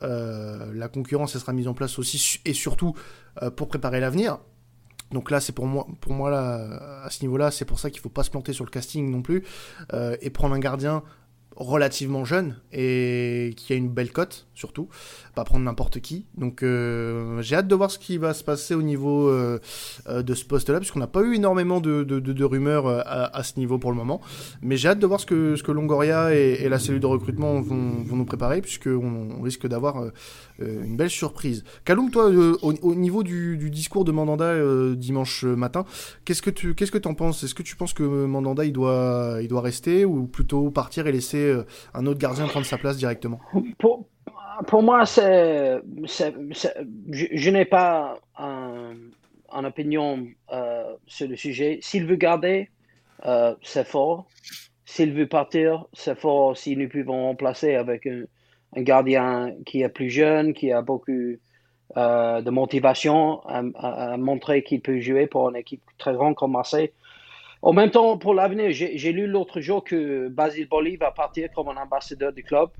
la concurrence elle sera mise en place aussi, et surtout pour préparer l'avenir. Donc là, c'est pour moi là, à ce niveau-là, c'est pour ça qu'il ne faut pas se planter sur le casting non plus, et prendre un gardien relativement jeune et qui a une belle cote, surtout, pas prendre n'importe qui. Donc j'ai hâte de voir ce qui va se passer au niveau de ce poste-là, puisqu'on n'a pas eu énormément de rumeurs à ce niveau pour le moment. Mais j'ai hâte de voir ce que Longoria et la cellule de recrutement vont nous préparer, puisqu'on risque d'avoir une belle surprise. Kaloum, toi, au niveau du discours de Mandanda dimanche matin, qu'est-ce que t'en penses ? Est-ce que tu penses que Mandanda il doit rester, ou plutôt partir et laisser un autre gardien prendre sa place directement ? Pour moi, je n'ai pas une opinion sur le sujet. S'il veut garder, c'est fort. S'il veut partir, c'est fort. Si nous pouvons remplacer avec un gardien qui est plus jeune, qui a beaucoup de motivation à montrer qu'il peut jouer pour une équipe très grande comme Marseille. En même temps, pour l'avenir, j'ai lu l'autre jour que Basile Boli va partir comme un ambassadeur du club.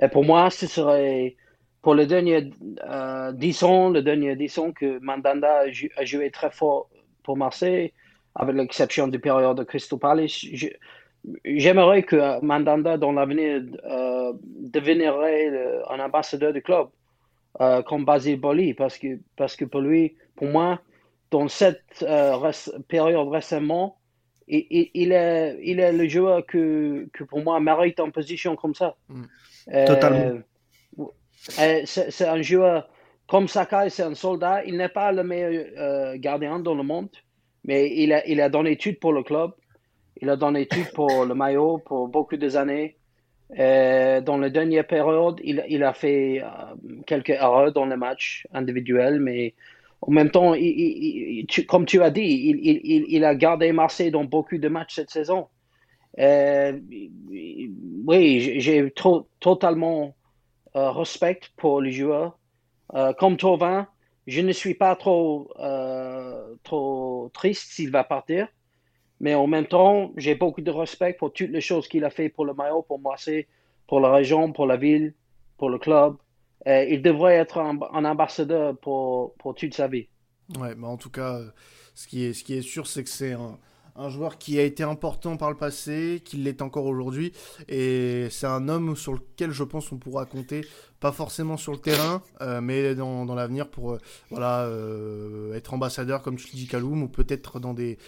Et pour moi, ce serait pour les derniers 10 ans que Mandanda a joué très fort pour Marseille, avec l'exception du période de Crystal Palace. J'aimerais que Mandanda, dans l'avenir, deviendrait un ambassadeur du club, comme Basile Boli, parce que pour moi, dans cette période récemment, il est le joueur que pour moi mérite en position comme ça. Totalement. C'est un joueur comme Sakai, c'est un soldat. Il n'est pas le meilleur gardien dans le monde, mais il a donné tout pour le club. Il a donné tout pour le maillot pour beaucoup d'années. Dans la dernière période, il a fait quelques erreurs dans les matchs individuels, mais en même temps, comme tu as dit, il a gardé Marseille dans beaucoup de matchs cette saison. Oui, j'ai totalement respect pour les joueurs. Comme Thauvin, je ne suis pas trop triste s'il va partir. Mais en même temps, j'ai beaucoup de respect pour toutes les choses qu'il a fait pour le maillot, pour Marseille, pour la région, pour la ville, pour le club. Il devrait être un ambassadeur pour toute sa vie. Ouais, bah en tout cas, ce qui est sûr, c'est que c'est un joueur qui a été important par le passé, qui l'est encore aujourd'hui, et c'est un homme sur lequel je pense on pourra compter, pas forcément sur le terrain, mais dans l'avenir pour être ambassadeur, comme tu le dis, Kaloum, ou peut-être dans des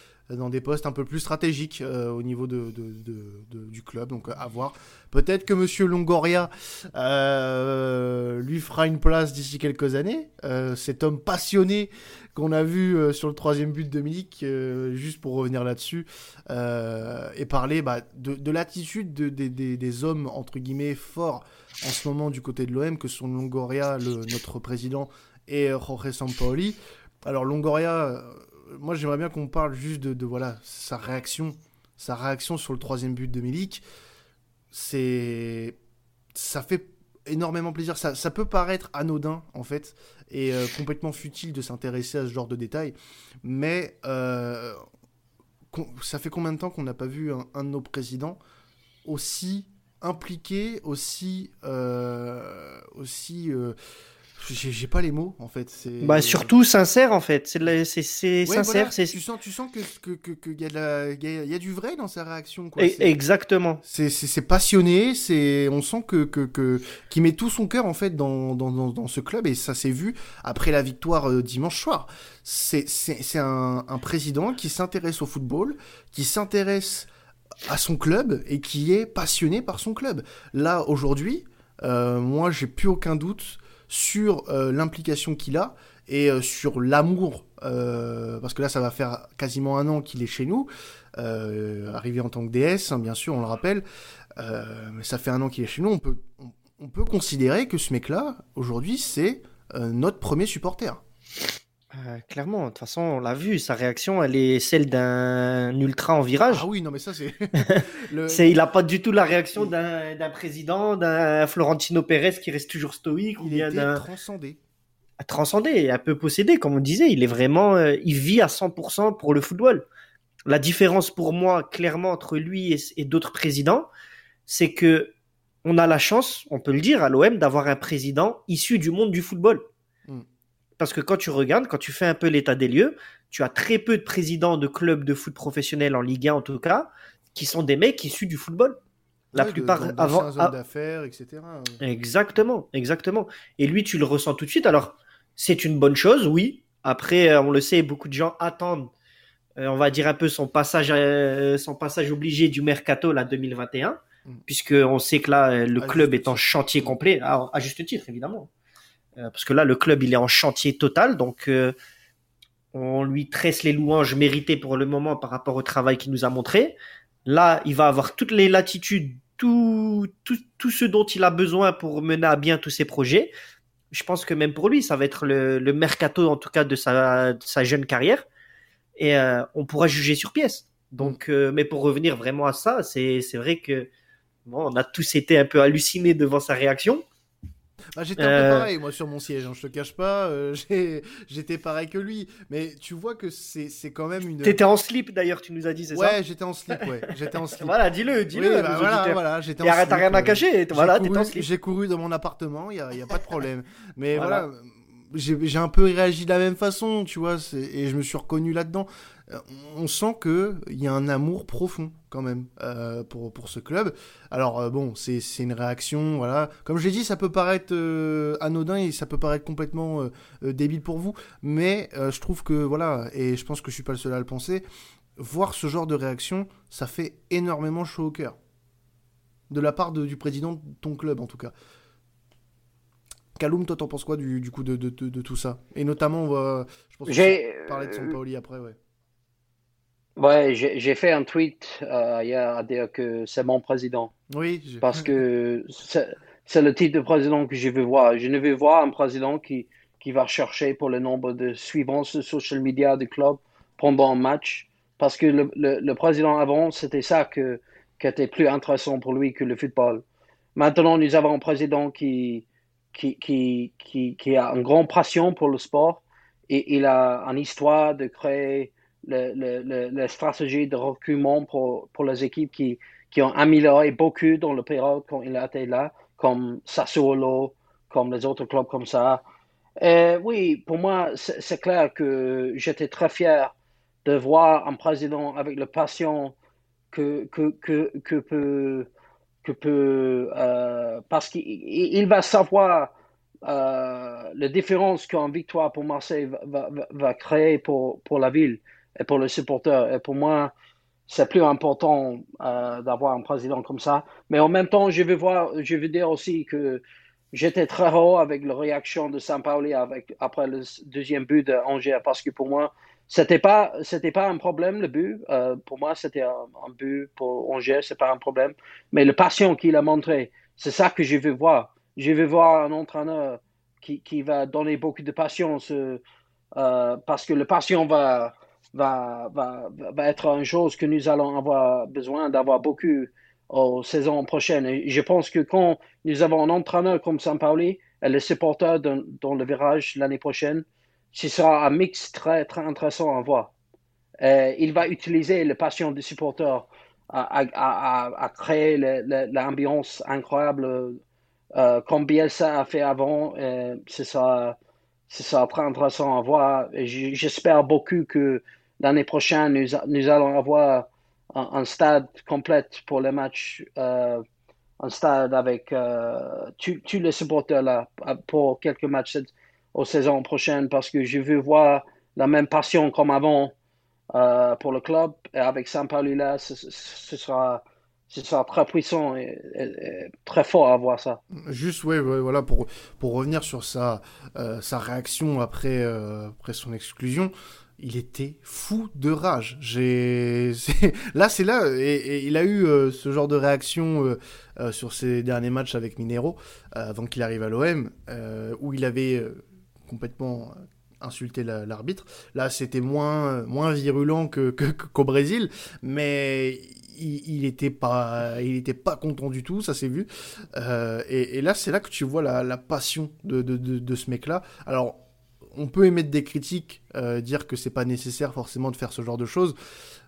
postes un peu plus stratégiques au niveau du club, donc à voir. Peut-être que Monsieur Longoria lui fera une place d'ici quelques années. Cet homme passionné qu'on a vu sur le 3e but de Milik, juste pour revenir là-dessus, et parler de l'attitude des hommes, entre guillemets, forts en ce moment du côté de l'OM, que sont Longoria, notre président, et Jorge Sampaoli. Alors Longoria... Moi, j'aimerais bien qu'on parle juste de sa réaction sur le 3e but de Milik. Ça fait énormément plaisir. Ça peut paraître anodin, en fait, et complètement futile de s'intéresser à ce genre de détails. Mais ça fait combien de temps qu'on n'a pas vu un de nos présidents aussi impliqué, aussi j'ai pas les mots, en fait. C'est... surtout sincère, en fait. C'est sincère. Voilà. Tu sens qu'il y a du vrai dans sa réaction, quoi. Exactement. C'est passionné. On sent qu'il met tout son cœur, en fait, dans ce club. Et ça s'est vu après la victoire dimanche soir. C'est un président qui s'intéresse au football, qui s'intéresse à son club et qui est passionné par son club. Là, aujourd'hui, moi, j'ai plus aucun doute sur l'implication qu'il a et sur l'amour, parce que là ça va faire quasiment 1 an qu'il est chez nous, arrivé en tant que DS, hein, bien sûr, on le rappelle, mais ça fait 1 an qu'il est chez nous, on peut considérer que ce mec-là, aujourd'hui, c'est notre premier supporter. Clairement, de toute façon, on l'a vu, sa réaction, elle est celle d'un ultra en virage. Ah oui, non mais ça c'est... il n'a pas du tout la réaction d'un président, d'un Florentino Pérez qui reste toujours stoïque. Il était transcendé, un peu possédé, comme on disait. Il est vraiment... il vit à 100% pour le football. La différence pour moi, clairement, entre lui et d'autres présidents, c'est que on a la chance, on peut le dire, à l'OM, d'avoir un président issu du monde du football. Parce que quand tu regardes, quand tu fais un peu l'état des lieux, tu as très peu de présidents de clubs de foot professionnels en Ligue 1 en tout cas, qui sont des mecs issus du football. La plupart avant zone d'affaires, etc. Exactement, exactement. Et lui, tu le ressens tout de suite. Alors, c'est une bonne chose, oui. Après, on le sait, beaucoup de gens attendent, on va dire un peu son passage obligé du mercato là 2021, puisque on sait que là le club est en chantier complet, à juste titre évidemment, parce que là le club il est en chantier total, donc on lui tresse les louanges méritées pour le moment par rapport au travail qu'il nous a montré. Là, il va avoir toutes les latitudes, tout ce dont il a besoin pour mener à bien tous ses projets. Je pense que même pour lui, ça va être le mercato, en tout cas, de sa jeune carrière. Et on pourra juger sur pièce. Donc, mais pour revenir vraiment à ça, c'est vrai que bon, on a tous été un peu hallucinés devant sa réaction. Bah, j'étais un peu pareil, moi, sur mon siège, hein, je te cache pas, j'étais pareil que lui, mais tu vois que c'est quand même une... T'étais en slip d'ailleurs, tu nous as dit, c'est ça ? Ouais, j'étais en slip. Voilà, dis-le. Oui, bah, voilà, j'étais en slip. T'as rien à cacher, t'étais en slip. J'ai couru dans mon appartement, y a pas de problème, mais voilà. J'ai un peu réagi de la même façon, tu vois, et je me suis reconnu là-dedans. On sent qu'il y a un amour profond, quand même, pour ce club. Alors, bon, c'est une réaction, voilà. Comme je l'ai dit, ça peut paraître anodin et ça peut paraître complètement débile pour vous, mais je trouve que, voilà, et je pense que je ne suis pas le seul à le penser, voir ce genre de réaction, ça fait énormément chaud au cœur. De la part du président de ton club, en tout cas. Kaloum, toi, t'en penses quoi du coup de tout ça ? Et notamment, je pense que j'ai parlé de Sampaoli après, ouais. Ouais, j'ai fait un tweet hier à dire que c'est mon président. Oui. Parce que c'est le type de président que je veux voir. Je ne veux voir un président qui va chercher pour le nombre de suivants sur social media du club pendant un match. Parce que le président avant, c'était ça qui était plus intéressant pour lui que le football. Maintenant, nous avons un président qui a une grande passion pour le sport et il a une histoire de créer la stratégie de recrutement pour les équipes qui ont amélioré beaucoup dans le période quand il a été là, comme Sassuolo, comme les autres clubs comme ça. Et oui, pour moi, c'est clair que j'étais très fier de voir un président avec la passion que peut parce qu'il va savoir la différence qu'une victoire pour Marseille va créer pour la ville et pour les supporters. Et pour moi, c'est plus important d'avoir un président comme ça. Mais en même temps, je veux dire aussi que j'étais très heureux avec la réaction de Sampaoli après le deuxième but d'Angers, parce que pour moi, c'était pas un problème, le but. Pour moi, c'était un but pour Angers, c'est pas un problème. Mais la passion qu'il a montré, c'est ça que je veux voir. Je veux voir un entraîneur qui va donner beaucoup de passion, parce que la passion va être une chose que nous allons avoir besoin d'avoir beaucoup aux saisons prochaines. Et je pense que quand nous avons un entraîneur comme Sampaoli et les supporters dans le virage l'année prochaine, ce sera un mix très, très intéressant à voir. Il va utiliser la passion des supporters à créer l'ambiance incroyable comme Bielsa a fait avant. Ce sera très intéressant à voir. Et j'espère beaucoup que l'année prochaine, nous allons avoir un stade complet pour les matchs, un stade avec tous les supporters là pour quelques matchs aux saisons prochaines, parce que je veux voir la même passion comme avant pour le club. Et avec Sampaoli là, ce sera très puissant et très fort à voir ça. Juste, ouais, voilà, pour revenir sur sa réaction après son exclusion, il était fou de rage. Et il a eu ce genre de réaction sur ses derniers matchs avec Mineiro, avant qu'il arrive à l'OM, où il avait... complètement insulter l'arbitre. Là, c'était moins virulent qu'au Brésil, mais il était pas content du tout, ça s'est vu. Et là, c'est là que tu vois la passion de ce mec-là. Alors, on peut émettre des critiques, dire que c'est pas nécessaire forcément de faire ce genre de choses,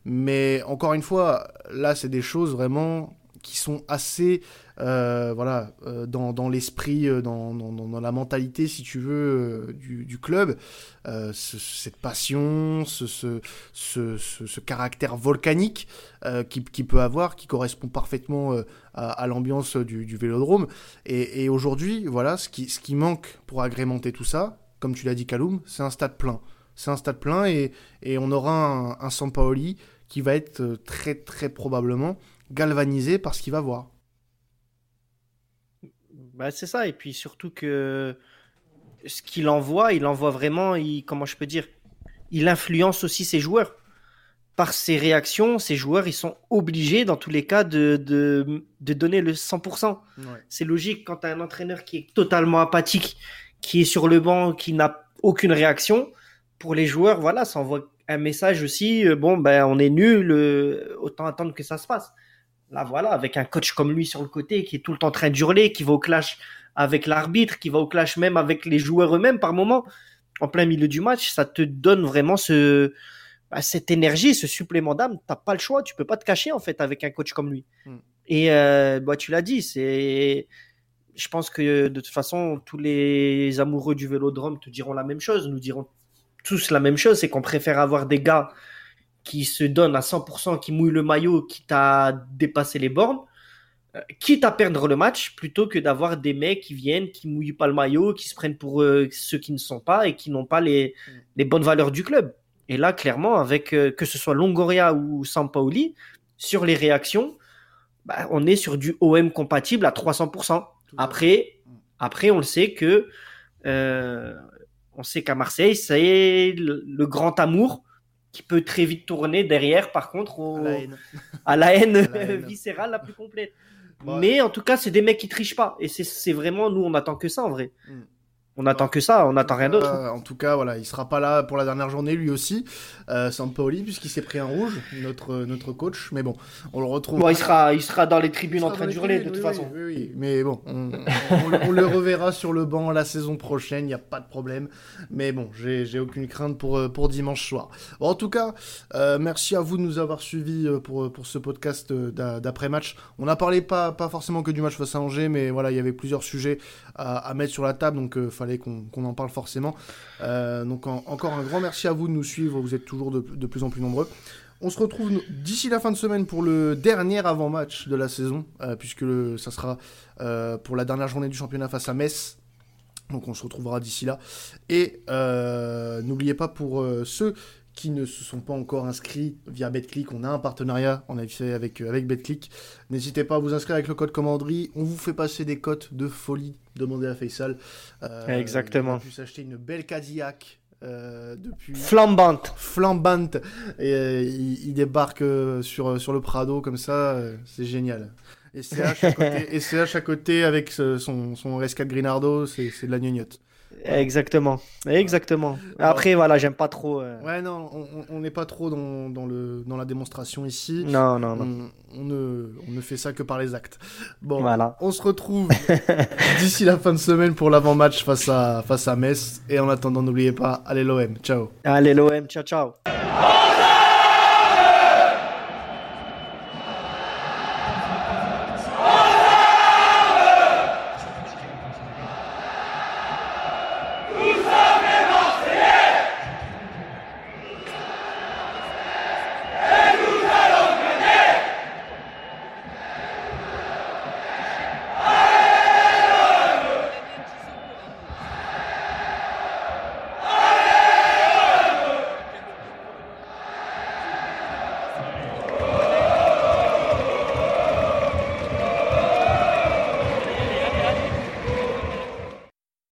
mais encore une fois, là, c'est des choses vraiment qui sont assez dans l'esprit, dans la mentalité, si tu veux, du club, cette passion, ce caractère volcanique qui peut avoir, qui correspond parfaitement à l'ambiance du Vélodrome. Et aujourd'hui, voilà, ce qui manque pour agrémenter tout ça, comme tu l'as dit, Kaloum, c'est un stade plein. C'est un stade plein et on aura un Sampaoli qui va être très très probablement galvanisé par ce qu'il va voir. Bah c'est ça, et puis surtout que ce qu'il envoie, il envoie vraiment, il influence aussi ses joueurs. Par ses réactions, ses joueurs, ils sont obligés dans tous les cas de donner le 100%. Ouais. C'est logique, quand tu as un entraîneur qui est totalement apathique, qui est sur le banc, qui n'a aucune réaction, pour les joueurs, voilà, ça envoie un message aussi, on est nul, autant attendre que ça se passe. Là, voilà, avec un coach comme lui sur le côté, qui est tout le temps en train de hurler, qui va au clash avec l'arbitre, qui va au clash même avec les joueurs eux-mêmes par moment, en plein milieu du match, ça te donne vraiment cette énergie, ce supplément d'âme. T'as pas le choix, tu peux pas te cacher en fait avec un coach comme lui. Et tu l'as dit, je pense que de toute façon, tous les amoureux du Vélodrome te diront la même chose, nous dirons tous la même chose, c'est qu'on préfère avoir des gars qui se donnent à 100%, qui mouillent le maillot, quitte à dépasser les bornes, quitte à perdre le match, plutôt que d'avoir des mecs qui viennent, qui mouillent pas le maillot, qui se prennent pour ceux qui ne sont pas et qui n'ont pas les bonnes valeurs du club. Et là, clairement, avec que ce soit Longoria ou Sampaoli, sur les réactions, on est sur du OM compatible à 300%. Après, on le sait que... On sait qu'à Marseille, c'est le grand amour qui peut très vite tourner derrière, par contre, à la haine viscérale la plus complète. Bon, mais en tout cas, c'est des mecs qui trichent pas. Et c'est vraiment, nous, on attend que ça, en vrai. On attend que ça, on n'attend rien d'autre. En tout cas, voilà, il sera pas là pour la dernière journée, lui aussi, Sampaoli, puisqu'il s'est pris un rouge, notre coach. Mais bon, on le retrouve. Bon, il sera dans les tribunes en train de hurler, de toute façon. Oui. Mais bon, on le reverra sur le banc la saison prochaine, il n'y a pas de problème. Mais bon, j'ai aucune crainte pour dimanche soir. Bon, en tout cas, merci à vous de nous avoir suivis pour ce podcast d'après-match. On n'a parlé pas forcément que du match face à Angers, mais voilà, il y avait plusieurs sujets à mettre sur la table, donc fallait qu'on en parle forcément. Encore un grand merci à vous de nous suivre. Vous êtes toujours de plus en plus nombreux. On se retrouve d'ici la fin de semaine pour le dernier avant-match de la saison, puisque ça sera pour la dernière journée du championnat face à Metz. Donc on se retrouvera d'ici là. Et n'oubliez pas, pour ceux qui ne se sont pas encore inscrits via Betclic, on a un partenariat en effet avec Betclic. N'hésitez pas à vous inscrire avec le code Commanderie. On vous fait passer des cotes de folie. Demandez à Faisal. Exactement. On a pu s'acheter une belle Cadillac depuis. Flambante. Et il débarque sur le Prado comme ça. C'est génial. Et SCH à côté avec son Rescat Grinardo, c'est de la gnognotte. Exactement. Après, voilà, j'aime pas trop. Ouais, non, on n'est pas trop dans la démonstration ici. Non. On ne fait ça que par les actes. Bon, voilà. On se retrouve d'ici la fin de semaine pour l'avant-match face à Metz. Et en attendant, n'oubliez pas, allez l'OM, ciao. Allez l'OM, ciao.